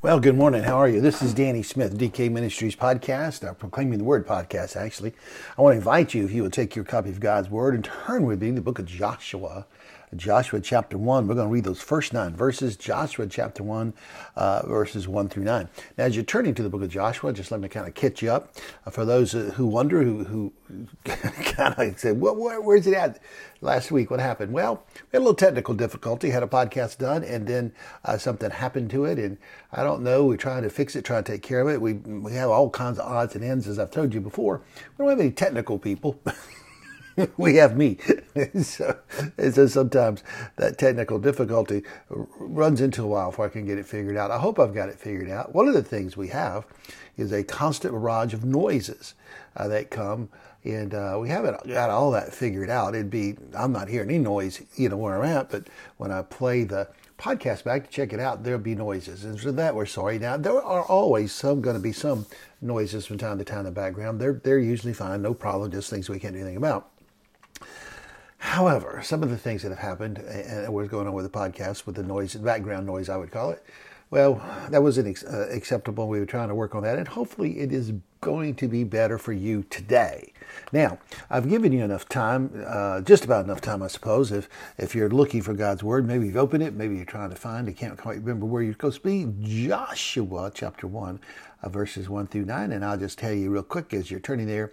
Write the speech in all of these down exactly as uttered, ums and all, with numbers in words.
Well, good morning. How are you? This is Danny Smith, D K Ministries podcast, our Proclaiming the Word podcast, actually. I want to invite you, if you will take your copy of God's Word and turn with me to the book of Joshua, Joshua chapter one. We're going to read those first nine verses, Joshua chapter one, uh, verses one through nine. Now, as you're turning to the book of Joshua, just let me kind of catch you up. Uh, for those uh, who wonder, who, who kind of said, well, where, where's it at last week? What happened? Well, we had a little technical difficulty, had a podcast done, and then uh, something happened to it, and I don't know, we're trying to fix it, trying to take care of it. We, we have all kinds of odds and ends, as I've told you before. We don't have any technical people. We have me. so, and so sometimes that technical difficulty runs into a while before I can get it figured out. I hope I've got it figured out. One of the things we have is a constant barrage of noises uh, that come, and uh, we haven't got all that figured out. It'd be, I'm not hearing any noise, you know, where I'm at, but when I play the podcast back to check it out, there'll be noises. And for that, we're sorry. Now, there are always some going to be some noises from time to time in the background. They're, they're usually fine, no problem, just things we can't do anything about. However, some of the things that have happened and what's going on with the podcast, with the noise, background noise, I would call it, well, that wasn't uh, acceptable. We were trying to work on that, and hopefully it is going to be better for you today. Now, I've given you enough time, uh, just about enough time, I suppose, if if you're looking for God's Word. Maybe you've opened it, maybe you're trying to find it, can't quite remember where you're supposed to be. Joshua chapter one, uh, verses one through nine, and I'll just tell you real quick as you're turning there,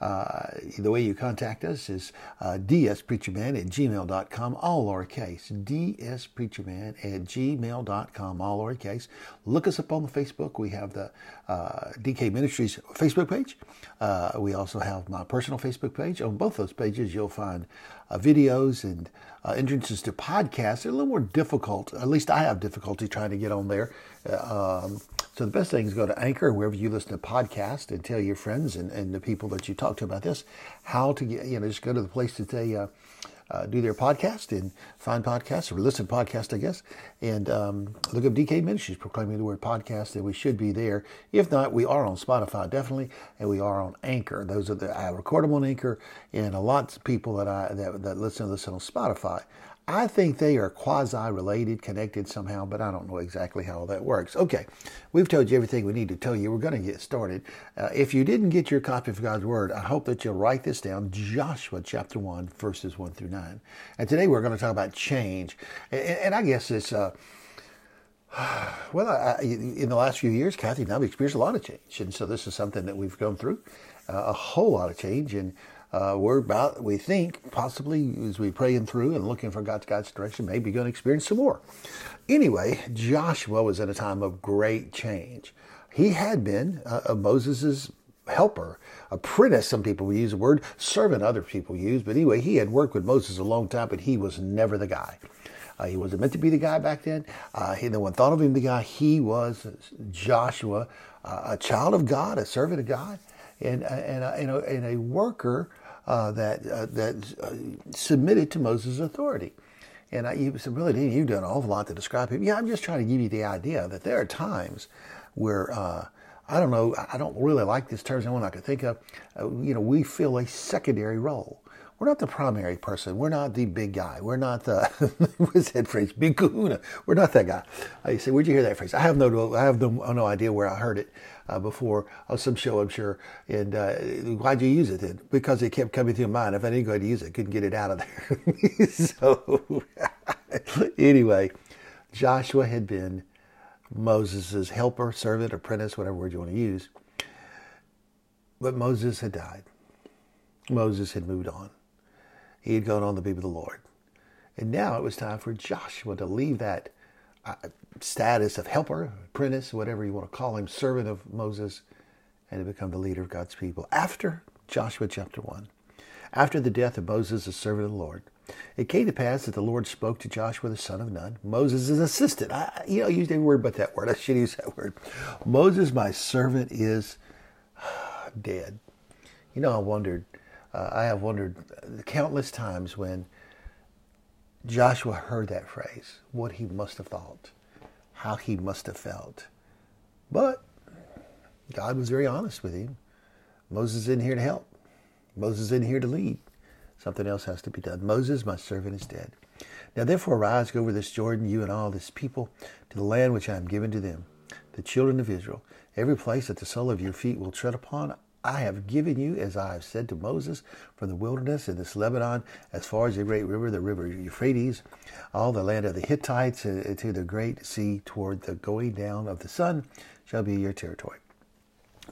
uh, the way you contact us is uh, dspreacherman at gmail dot com, all lowercase, dspreacherman at gmail dot com, all lowercase. Look us up on the Facebook. We have the uh, D K Ministries Facebook page. Uh, we also have my personal Facebook page. On both those pages, you'll find uh, videos and uh, entrances to podcasts. They're a little more difficult. At least I have difficulty trying to get on there. Uh, um, so the best thing is go to Anchor, wherever you listen to podcasts, and tell your friends and, and the people that you talk to about this how to get, you know, just go to the place that they uh, uh, do their podcast and find podcasts or listen to podcasts, I guess. And um, look up D K Ministries, Proclaiming the Word podcast, and we should be there. If not, we are on Spotify, definitely, and we are on Anchor. Those are the, I record them on Anchor, and a lot of people that I that, that listen to this on Spotify. I think they are quasi-related, connected somehow, but I don't know exactly how all that works. Okay, we've told you everything we need to tell you. We're going to get started. Uh, if you didn't get your copy of God's Word, I hope that you'll write this down, Joshua chapter one, verses one through nine. And today we're going to talk about change. And, and I guess it's, uh, well, I, in the last few years, Kathy and I have experienced a lot of change. And so this is something that we've gone through, uh, a whole lot of change. And Uh, we're about, we think, possibly as we praying through and looking for God's, God's direction, maybe going to experience some more. Anyway, Joshua was in a time of great change. He had been uh, Moses' helper, apprentice, some people use the word, servant other people use. But anyway, he had worked with Moses a long time, but he was never the guy. Uh, he wasn't meant to be the guy back then. Uh, he, no one thought of him the guy. He was Joshua, uh, a child of God, a servant of God, and, and, and, a, and a worker Uh, that uh, that uh, submitted to Moses' authority. And I, you said, really, Dan, you've done an awful lot to describe him. Yeah, I'm just trying to give you the idea that there are times where, uh, I don't know, I don't really like this term, the one I could think of, uh, you know, we fill a secondary role. We're not the primary person. We're not the big guy. We're not the, what's that phrase, big kahuna. We're not that guy. I say, where'd you hear that phrase? I have no, I have no, no idea where I heard it uh, before. Oh, some show, I'm sure. And uh, why'd you use it then? Because it kept coming to mind. If I didn't go ahead and use it, I couldn't get it out of there. So anyway, Joshua had been Moses' helper, servant, apprentice, whatever word you want to use. But Moses had died. Moses had moved on. He had gone on to be with the Lord. And now it was time for Joshua to leave that uh, status of helper, apprentice, whatever you want to call him, servant of Moses, and to become the leader of God's people. After Joshua chapter one, after the death of Moses, the servant of the Lord, it came to pass that the Lord spoke to Joshua, the son of Nun, Moses' assistant. I, you know, I used every word but that word. I should use that word. Moses, my servant, is dead. You know, I wondered, Uh, I have wondered countless times when Joshua heard that phrase, what he must have thought, how he must have felt. But God was very honest with him. Moses isn't here to help. Moses isn't here to lead. Something else has to be done. Moses, my servant, is dead. Now therefore arise, go over this Jordan, you and all this people, to the land which I am giving to them, the children of Israel. Every place that the sole of your feet will tread upon, I have given you, as I have said to Moses, from the wilderness and this Lebanon, as far as the great river, the river Euphrates, all the land of the Hittites, to the great sea toward the going down of the sun, shall be your territory.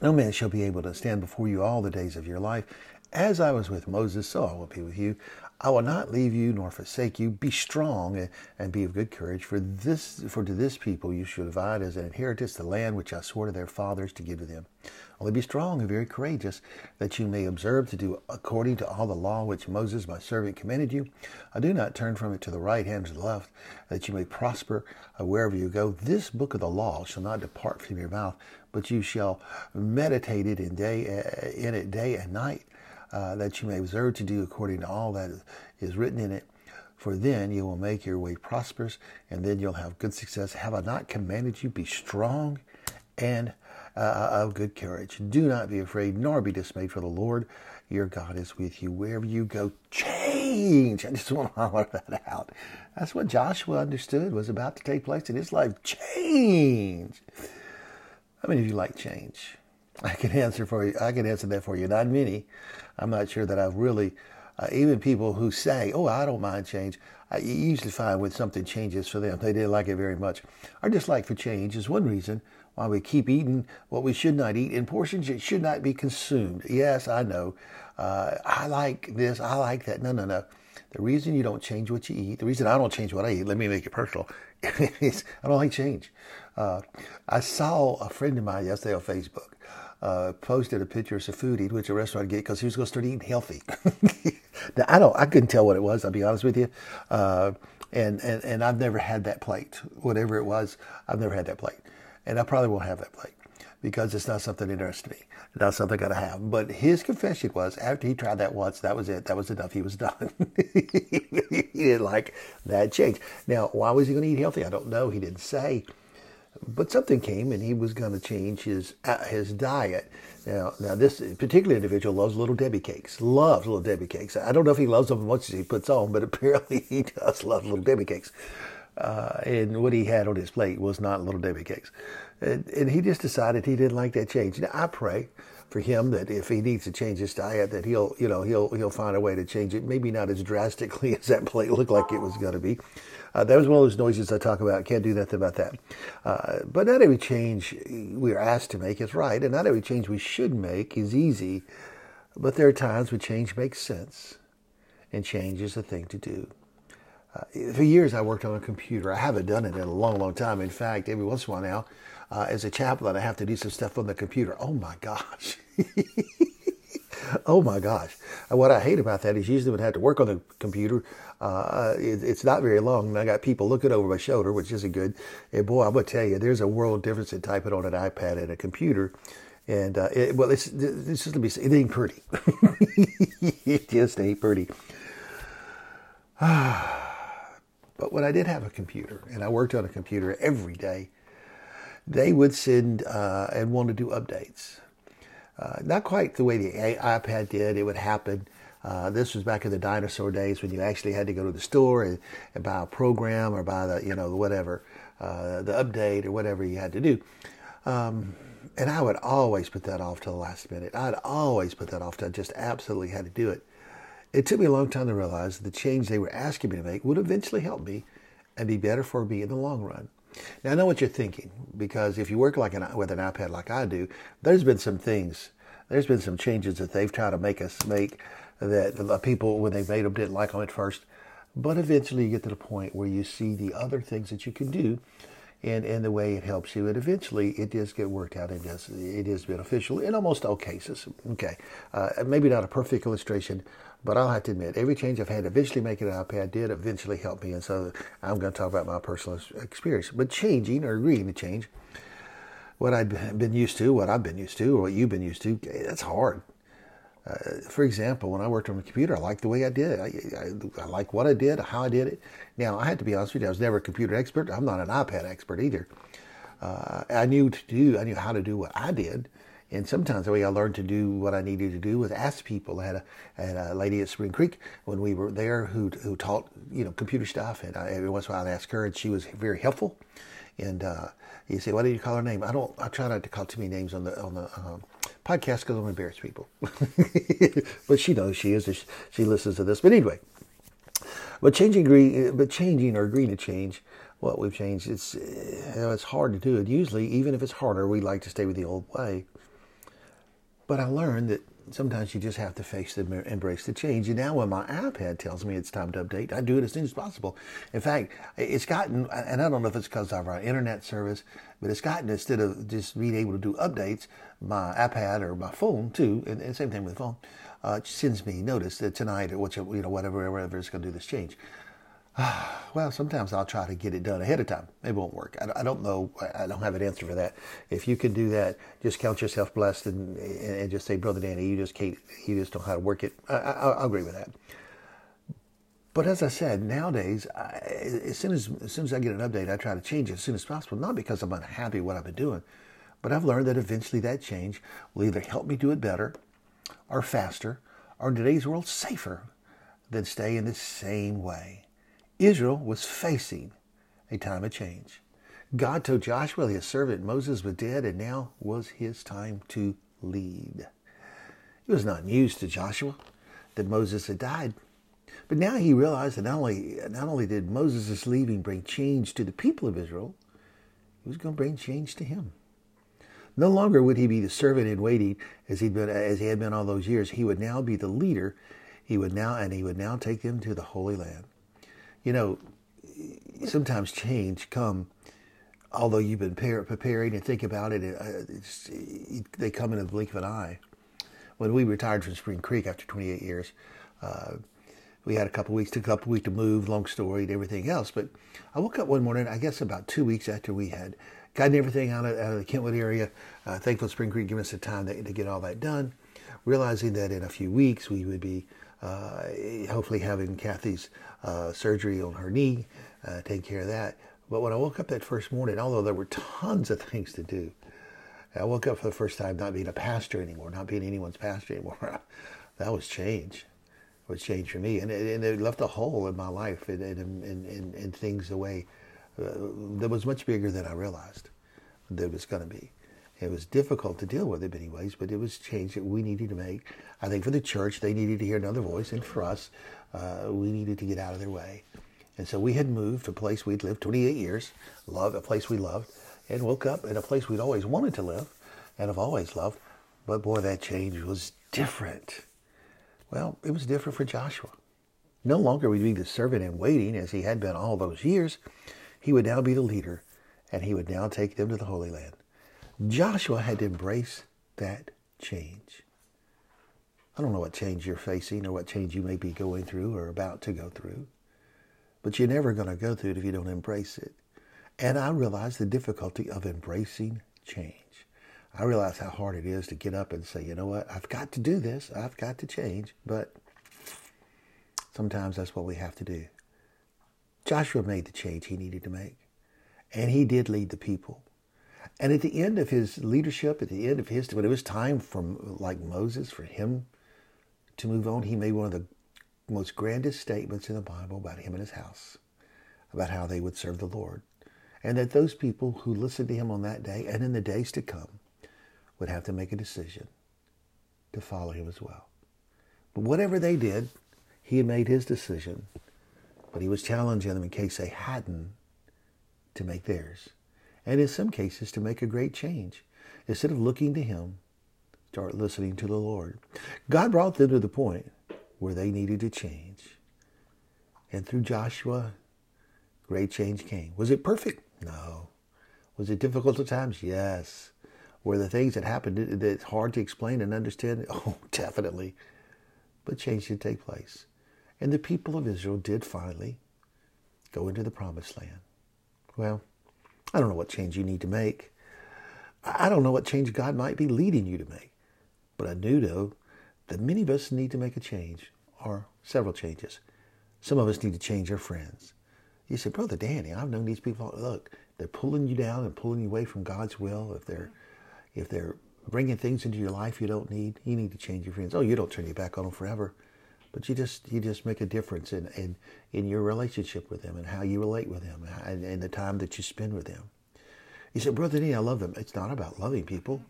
No man shall be able to stand before you all the days of your life. As I was with Moses, so I will be with you. I will not leave you nor forsake you. Be strong and, and be of good courage, for this, for to this people you shall divide as an inheritance the land which I swore to their fathers to give to them. Only be strong and very courageous, that you may observe to do according to all the law which Moses my servant commanded you. I do not turn from it to the right hand or to the left, that you may prosper wherever you go. This book of the law shall not depart from your mouth, but you shall meditate it in, day, in it day and night, Uh, that you may observe to do according to all that is written in it. For then you will make your way prosperous, and then you'll have good success. Have I not commanded you? Be strong and uh, of good courage. Do not be afraid, nor be dismayed, for the Lord your God is with you. Wherever you go, change. I just want to holler that out. That's what Joshua understood was about to take place in his life. Change. How many of you like change? I can answer for you. I can answer that for you. Not many. I'm not sure that I've really, uh, even people who say, "Oh, I don't mind change," I usually find when something changes for them, they didn't like it very much. Our dislike for change is one reason why we keep eating what we should not eat in portions that should not be consumed. Yes, I know. Uh, I like this. I like that. No, no, no. The reason you don't change what you eat, the reason I don't change what I eat, let me make it personal, is I don't like change. Uh, I saw a friend of mine yesterday on Facebook. Uh, posted a picture of some food he'd went to a restaurant to get because he was going to start eating healthy. Now, I don't, I couldn't tell what it was, I'll be honest with you. Uh, and, and, and I've never had that plate. Whatever it was, I've never had that plate. And I probably won't have that plate because it's not something that interests me. It's not something I gotta have. But his confession was, after he tried that once, that was it. That was enough. He was done. He didn't like that change. Now, why was he going to eat healthy? I don't know. He didn't say. But something came, and he was going to change his uh, his diet. Now, now this particular individual loves Little Debbie cakes. Loves Little Debbie cakes. I don't know if he loves them as much as he puts on, but apparently he does love Little Debbie cakes. Uh, and what he had on his plate was not Little Debbie cakes. And, and he just decided he didn't like that change. Now, I pray for him that if he needs to change his diet, that he'll you know he'll he'll find a way to change it. Maybe not as drastically as that plate looked like it was going to be. Uh, that was one of those noises I talk about. Can't do nothing about that. Uh, but not every change we are asked to make is right, and not every change we should make is easy. But there are times when change makes sense, and change is the thing to do. Uh, for years, I worked on a computer. I haven't done it in a long, long time. In fact, every once in a while now, uh, as a chaplain, I have to do some stuff on the computer. Oh, my gosh. Oh my gosh. And what I hate about that is usually when I have to work on the computer, uh, it, it's not very long. And I got people looking over my shoulder, which isn't good. And boy, I'm going to tell you, there's a world difference in typing on an iPad and a computer. And, uh, it, well, it's, it's just going to be, it ain't pretty. It just ain't pretty. But when I did have a computer and I worked on a computer every day, they would send uh, and want to do updates. Uh, not quite the way the iPad did. It would happen. Uh, this was back in the dinosaur days when you actually had to go to the store and, and buy a program or buy the, you know, whatever, uh, the update or whatever you had to do. Um, and I would always put that off to the last minute. I'd always put that off till I just absolutely had to do it. It took me a long time to realize the change they were asking me to make would eventually help me and be better for me in the long run. Now, I know what you're thinking, because if you work like an, with an iPad like I do, there's been some things, there's been some changes that they've tried to make us make that people, when they made them, didn't like them at first. But eventually you get to the point where you see the other things that you can do and, and the way it helps you. And eventually it does get worked out. It does, it is beneficial in almost all cases. Okay, uh, maybe not a perfect illustration, but I'll have to admit, every change I've had to eventually make it an iPad did eventually help me. And so I'm going to talk about my personal experience. But changing or agreeing to change what I've been used to, what I've been used to, or what you've been used to, that's hard. Uh, for example, when I worked on a computer, I liked the way I did it. I, I, I liked what I did, how I did it. Now, I had to be honest with you, I was never a computer expert. I'm not an iPad expert either. Uh, I knew to do, I knew how to do what I did. And sometimes the way I learned to do what I needed to do was ask people. I had a, I had a lady at Spring Creek when we were there who who taught, you know, computer stuff. And I, every once in a while I'd ask her, and she was very helpful. And uh, you say, why do you call her name? I don't. I try not to call too many names on the on the um, podcast because I'm embarrassed people. But she knows she is. She, she listens to this. But anyway, but changing green, but changing or agreeing to change what we've changed. It's you know, it's hard to do it. Usually, even if it's harder, we like to stay with the old way. But I learned that sometimes you just have to face the embrace the change. And now when my iPad tells me it's time to update, I do it as soon as possible. In fact, it's gotten, and I don't know if it's because of our internet service, but it's gotten, instead of just being able to do updates, my iPad or my phone too, and, and same thing with the phone, uh, sends me notice that tonight or whatever, you know, whatever, whatever it's going to do this change. Well, sometimes I'll try to get it done ahead of time. It won't work. I, I don't know. I don't have an answer for that. If you can do that, just count yourself blessed and, and just say, Brother Danny, you just can't, you just don't know how to work it. I, I, I agree with that. But as I said, nowadays, I, as soon as, as soon as I get an update, I try to change it as soon as possible. Not because I'm unhappy with what I've been doing, but I've learned that eventually that change will either help me do it better or faster or in today's world safer than stay in the same way. Israel was facing a time of change. God told Joshua his servant Moses was dead, and now was his time to lead. It was not news to Joshua that Moses had died, but now he realized that not only, not only did Moses' leaving bring change to the people of Israel, it was going to bring change to him. No longer would he be the servant in waiting as he'd been, as he had been all those years. He would now be the leader. He would now, and he would now take them to the Holy Land. You know, sometimes change come, although you've been preparing and think about it, it's, it, they come in the blink of an eye. When we retired from Spring Creek after twenty-eight years, uh, we had a couple weeks, took a couple weeks to move, long story and everything else. But I woke up one morning, I guess about two weeks after we had gotten everything out of, out of the Kentwood area, uh, thankful Spring Creek giving us the time to, to get all that done, realizing that in a few weeks we would be Uh, hopefully having Kathy's uh, surgery on her knee, uh, take care of that. But when I woke up that first morning, although there were tons of things to do, I woke up for the first time not being a pastor anymore, not being anyone's pastor anymore. That was change. It was change for me. And it, and it left a hole in my life and, and, and, and things the way uh, that was much bigger than I realized that it was going to be. It was difficult to deal with in many ways, but it was change that we needed to make. I think for the church, they needed to hear another voice, and for us, uh, we needed to get out of their way. And so we had moved to a place we'd lived twenty-eight years, loved a place we loved, and woke up in a place we'd always wanted to live and have always loved. But boy, that change was different. Well, it was different for Joshua. No longer would he be the servant in waiting as he had been all those years. He would now be the leader, and he would now take them to the Holy Land. Joshua had to embrace that change. I don't know what change you're facing or what change you may be going through or about to go through, but you're never going to go through it if you don't embrace it. And I realized the difficulty of embracing change. I realized how hard it is to get up and say, you know what, I've got to do this, I've got to change, but sometimes that's what we have to do. Joshua made the change he needed to make, and he did lead the people. And at the end of his leadership, at the end of his, when it was time for, like Moses, for him to move on, he made one of the most grandest statements in the Bible about him and his house, about how they would serve the Lord. And that those people who listened to him on that day and in the days to come would have to make a decision to follow him as well. But whatever they did, he had made his decision, but he was challenging them in case they hadn't to make theirs. And in some cases, to make a great change. Instead of looking to him, start listening to the Lord. God brought them to the point where they needed to change. And through Joshua, great change came. Was it perfect? No. Was it difficult at times? Yes. Were the things that happened that's hard to explain and understand? Oh, definitely. But change did take place. And the people of Israel did finally go into the promised land. Well, I don't know what change you need to make. I don't know what change God might be leading you to make. But I do know that many of us need to make a change, or several changes. Some of us need to change our friends. You say, Brother Danny, I've known these people. Look, they're pulling you down and pulling you away from God's will. If they're if they're bringing things into your life you don't need, you need to change your friends. Oh, you don't turn your back on them forever. But you just you just make a difference in, in, in your relationship with them and how you relate with them and, and the time that you spend with them. He said, Brother Dean, I love them. It's not about loving people.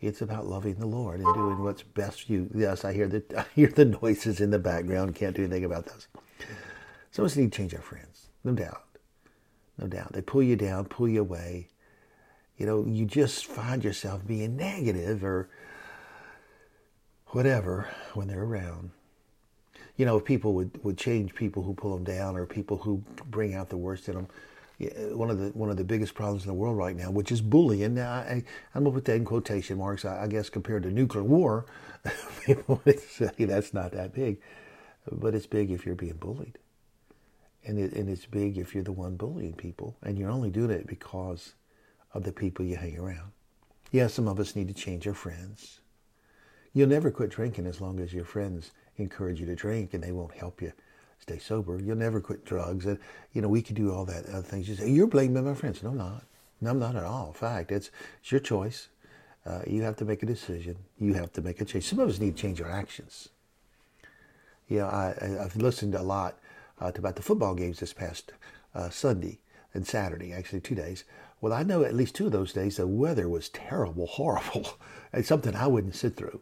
It's about loving the Lord and doing what's best for you. Yes, I hear the I hear the noises in the background. Can't do anything about those. So we need to change our friends. No doubt. No doubt. They pull you down, pull you away. You know, you just find yourself being negative or whatever when they're around. You know, if people would, would change people who pull them down or people who bring out the worst in them. One of the one of the biggest problems in the world right now, which is bullying. Now, I, I'm going to put that in quotation marks. I, I guess compared to nuclear war, people would say that's not that big. But it's big if you're being bullied. And, it, and it's big if you're the one bullying people. And you're only doing it because of the people you hang around. Yeah, some of us need to change our friends. You'll never quit drinking as long as your friends encourage you to drink and they won't help you stay sober. You'll never quit drugs. And, you know, we could do all that other things. You say, you're blaming my friends. No, I'm not. No, I'm not at all. In fact, it's, it's your choice. Uh, you have to make a decision. You have to make a change. Some of us need to change our actions. You know, I, I've listened a lot uh, to about the football games this past uh, Sunday and Saturday, actually two days. Well, I know at least two of those days the weather was terrible, horrible. It's something I wouldn't sit through.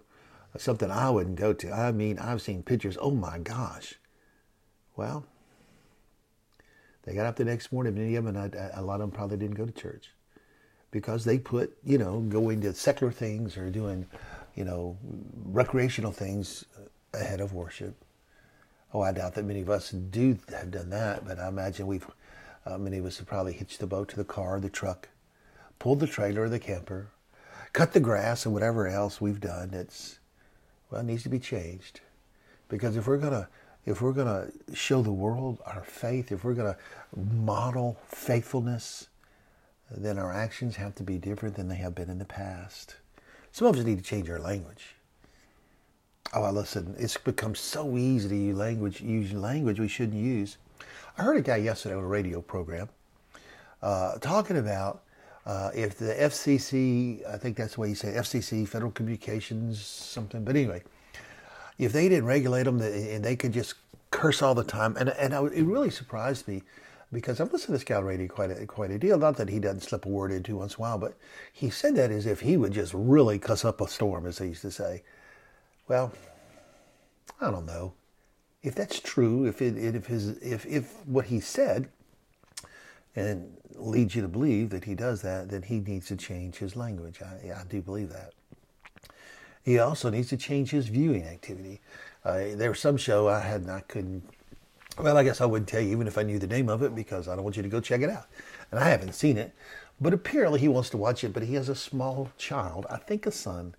Something I wouldn't go to. I mean, I've seen pictures. Oh, my gosh. Well, they got up the next morning, many of them, and I, a lot of them probably didn't go to church because they put, you know, going to secular things or doing, you know, recreational things ahead of worship. Oh, I doubt that many of us do have done that, but I imagine we've, uh, many of us have probably hitched the boat to the car or the truck, pulled the trailer or the camper, cut the grass or whatever else we've done that's, well, it needs to be changed, because if we're gonna if we're gonna show the world our faith, if we're gonna model faithfulness, then our actions have to be different than they have been in the past. Some of us need to change our language. Oh, listen, it's become so easy to use language use language we shouldn't use. I heard a guy yesterday on a radio program uh, talking about. Uh, if the F C C, I think that's the way you say it, F C C, Federal Communications, something. But anyway, if they didn't regulate them they, and they could just curse all the time. And and I, it really surprised me because I've listened to this guy on radio quite a, quite a deal. Not that he doesn't slip a word into once in a while, but he said that as if he would just really cuss up a storm, as they used to say. Well, I don't know. If that's true, if it, if his, if if what he said and leads you to believe that he does that, then he needs to change his language. I, I do believe that. He also needs to change his viewing activity. Uh, there was some show I had and I couldn't, well, I guess I wouldn't tell you even if I knew the name of it because I don't want you to go check it out. And I haven't seen it, but apparently he wants to watch it, but he has a small child, I think a son.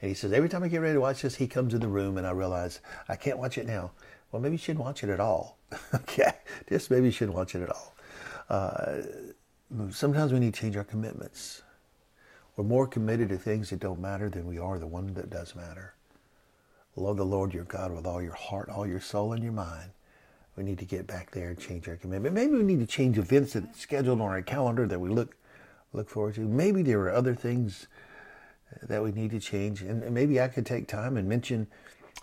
And he says, every time I get ready to watch this, he comes in the room and I realize I can't watch it now. Well, maybe you shouldn't watch it at all. Okay, just maybe you shouldn't watch it at all. Uh, sometimes we need to change our commitments. We're more committed to things that don't matter than we are the one that does matter. Love the Lord your God with all your heart, all your soul, and your mind. We need to get back there and change our commitment. Maybe we need to change events that are scheduled on our calendar that we look look forward to. Maybe there are other things that we need to change. And maybe I could take time and mention,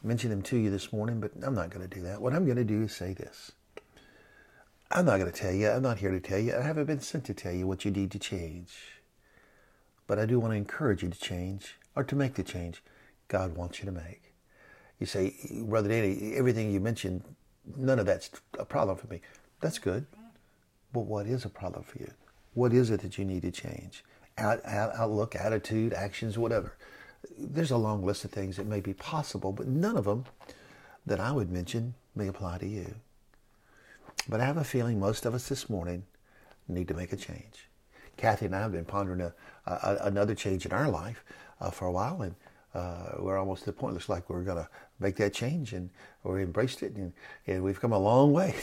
mention them to you this morning, but I'm not going to do that. What I'm going to do is say this. I'm not going to tell you. I'm not here to tell you. I haven't been sent to tell you what you need to change. But I do want to encourage you to change or to make the change God wants you to make. You say, Brother Danny, everything you mentioned, none of that's a problem for me. That's good. But what is a problem for you? What is it that you need to change? Out, out, outlook, attitude, actions, whatever. There's a long list of things that may be possible, but none of them that I would mention may apply to you. But I have a feeling most of us this morning need to make a change. Kathy and I have been pondering a, a, another change in our life uh, for a while, and uh, we're almost to the point. It looks like we're going to make that change, and we embraced it, and, and we've come a long way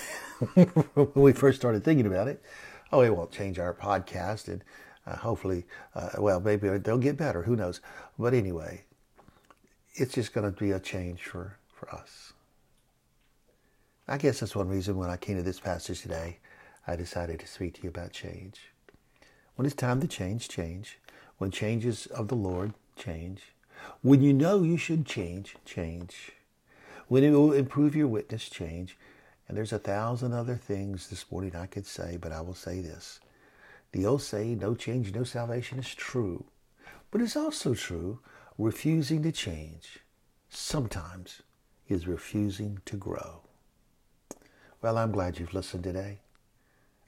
when we first started thinking about it. Oh, it won't change our podcast, and uh, hopefully, uh, well, maybe they'll get better. Who knows? But anyway, it's just going to be a change for, for us. I guess that's one reason when I came to this passage today, I decided to speak to you about change. When it's time to change, change. When change is of the Lord, change. When you know you should change, change. When it will improve your witness, change. And there's a thousand other things this morning I could say, but I will say this. The old saying, no change, no salvation, is true. But it's also true, refusing to change sometimes is refusing to grow. Well, I'm glad you've listened today.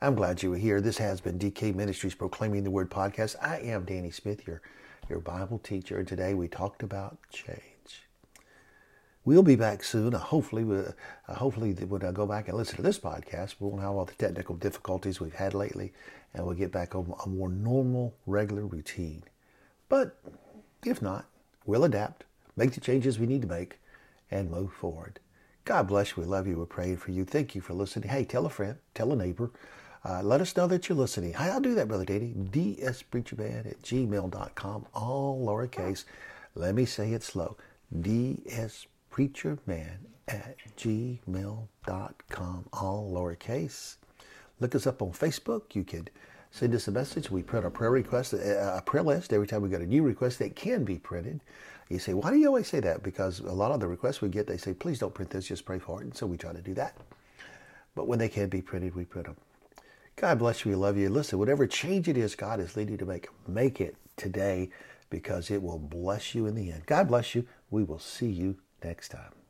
I'm glad you were here. This has been D K Ministries Proclaiming the Word Podcast. I am Danny Smith, your, your Bible teacher. And today we talked about change. We'll be back soon. Hopefully, uh, hopefully when I go back and listen to this podcast, we won't have all the technical difficulties we've had lately, and we'll get back on a more normal, regular routine. But if not, we'll adapt, make the changes we need to make, and move forward. God bless you. We love you. We're praying for you. Thank you for listening. Hey, tell a friend, tell a neighbor. Uh, let us know that you're listening. Hey, I'll do that, Brother Danny. d s preacher man at gmail dot com, all lowercase. Let me say it slow. d s preacher man at gmail dot com, all lowercase. Look us up on Facebook. You could send us a message. We print our prayer request, a prayer list every time we got a new request that can be printed. You say, why do you always say that? Because a lot of the requests we get, they say, please don't print this, just pray for it. And so we try to do that. But when they can be printed, we print them. God bless you. We love you. Listen, whatever change it is God is leading you to make, make it today, because it will bless you in the end. God bless you. We will see you next time.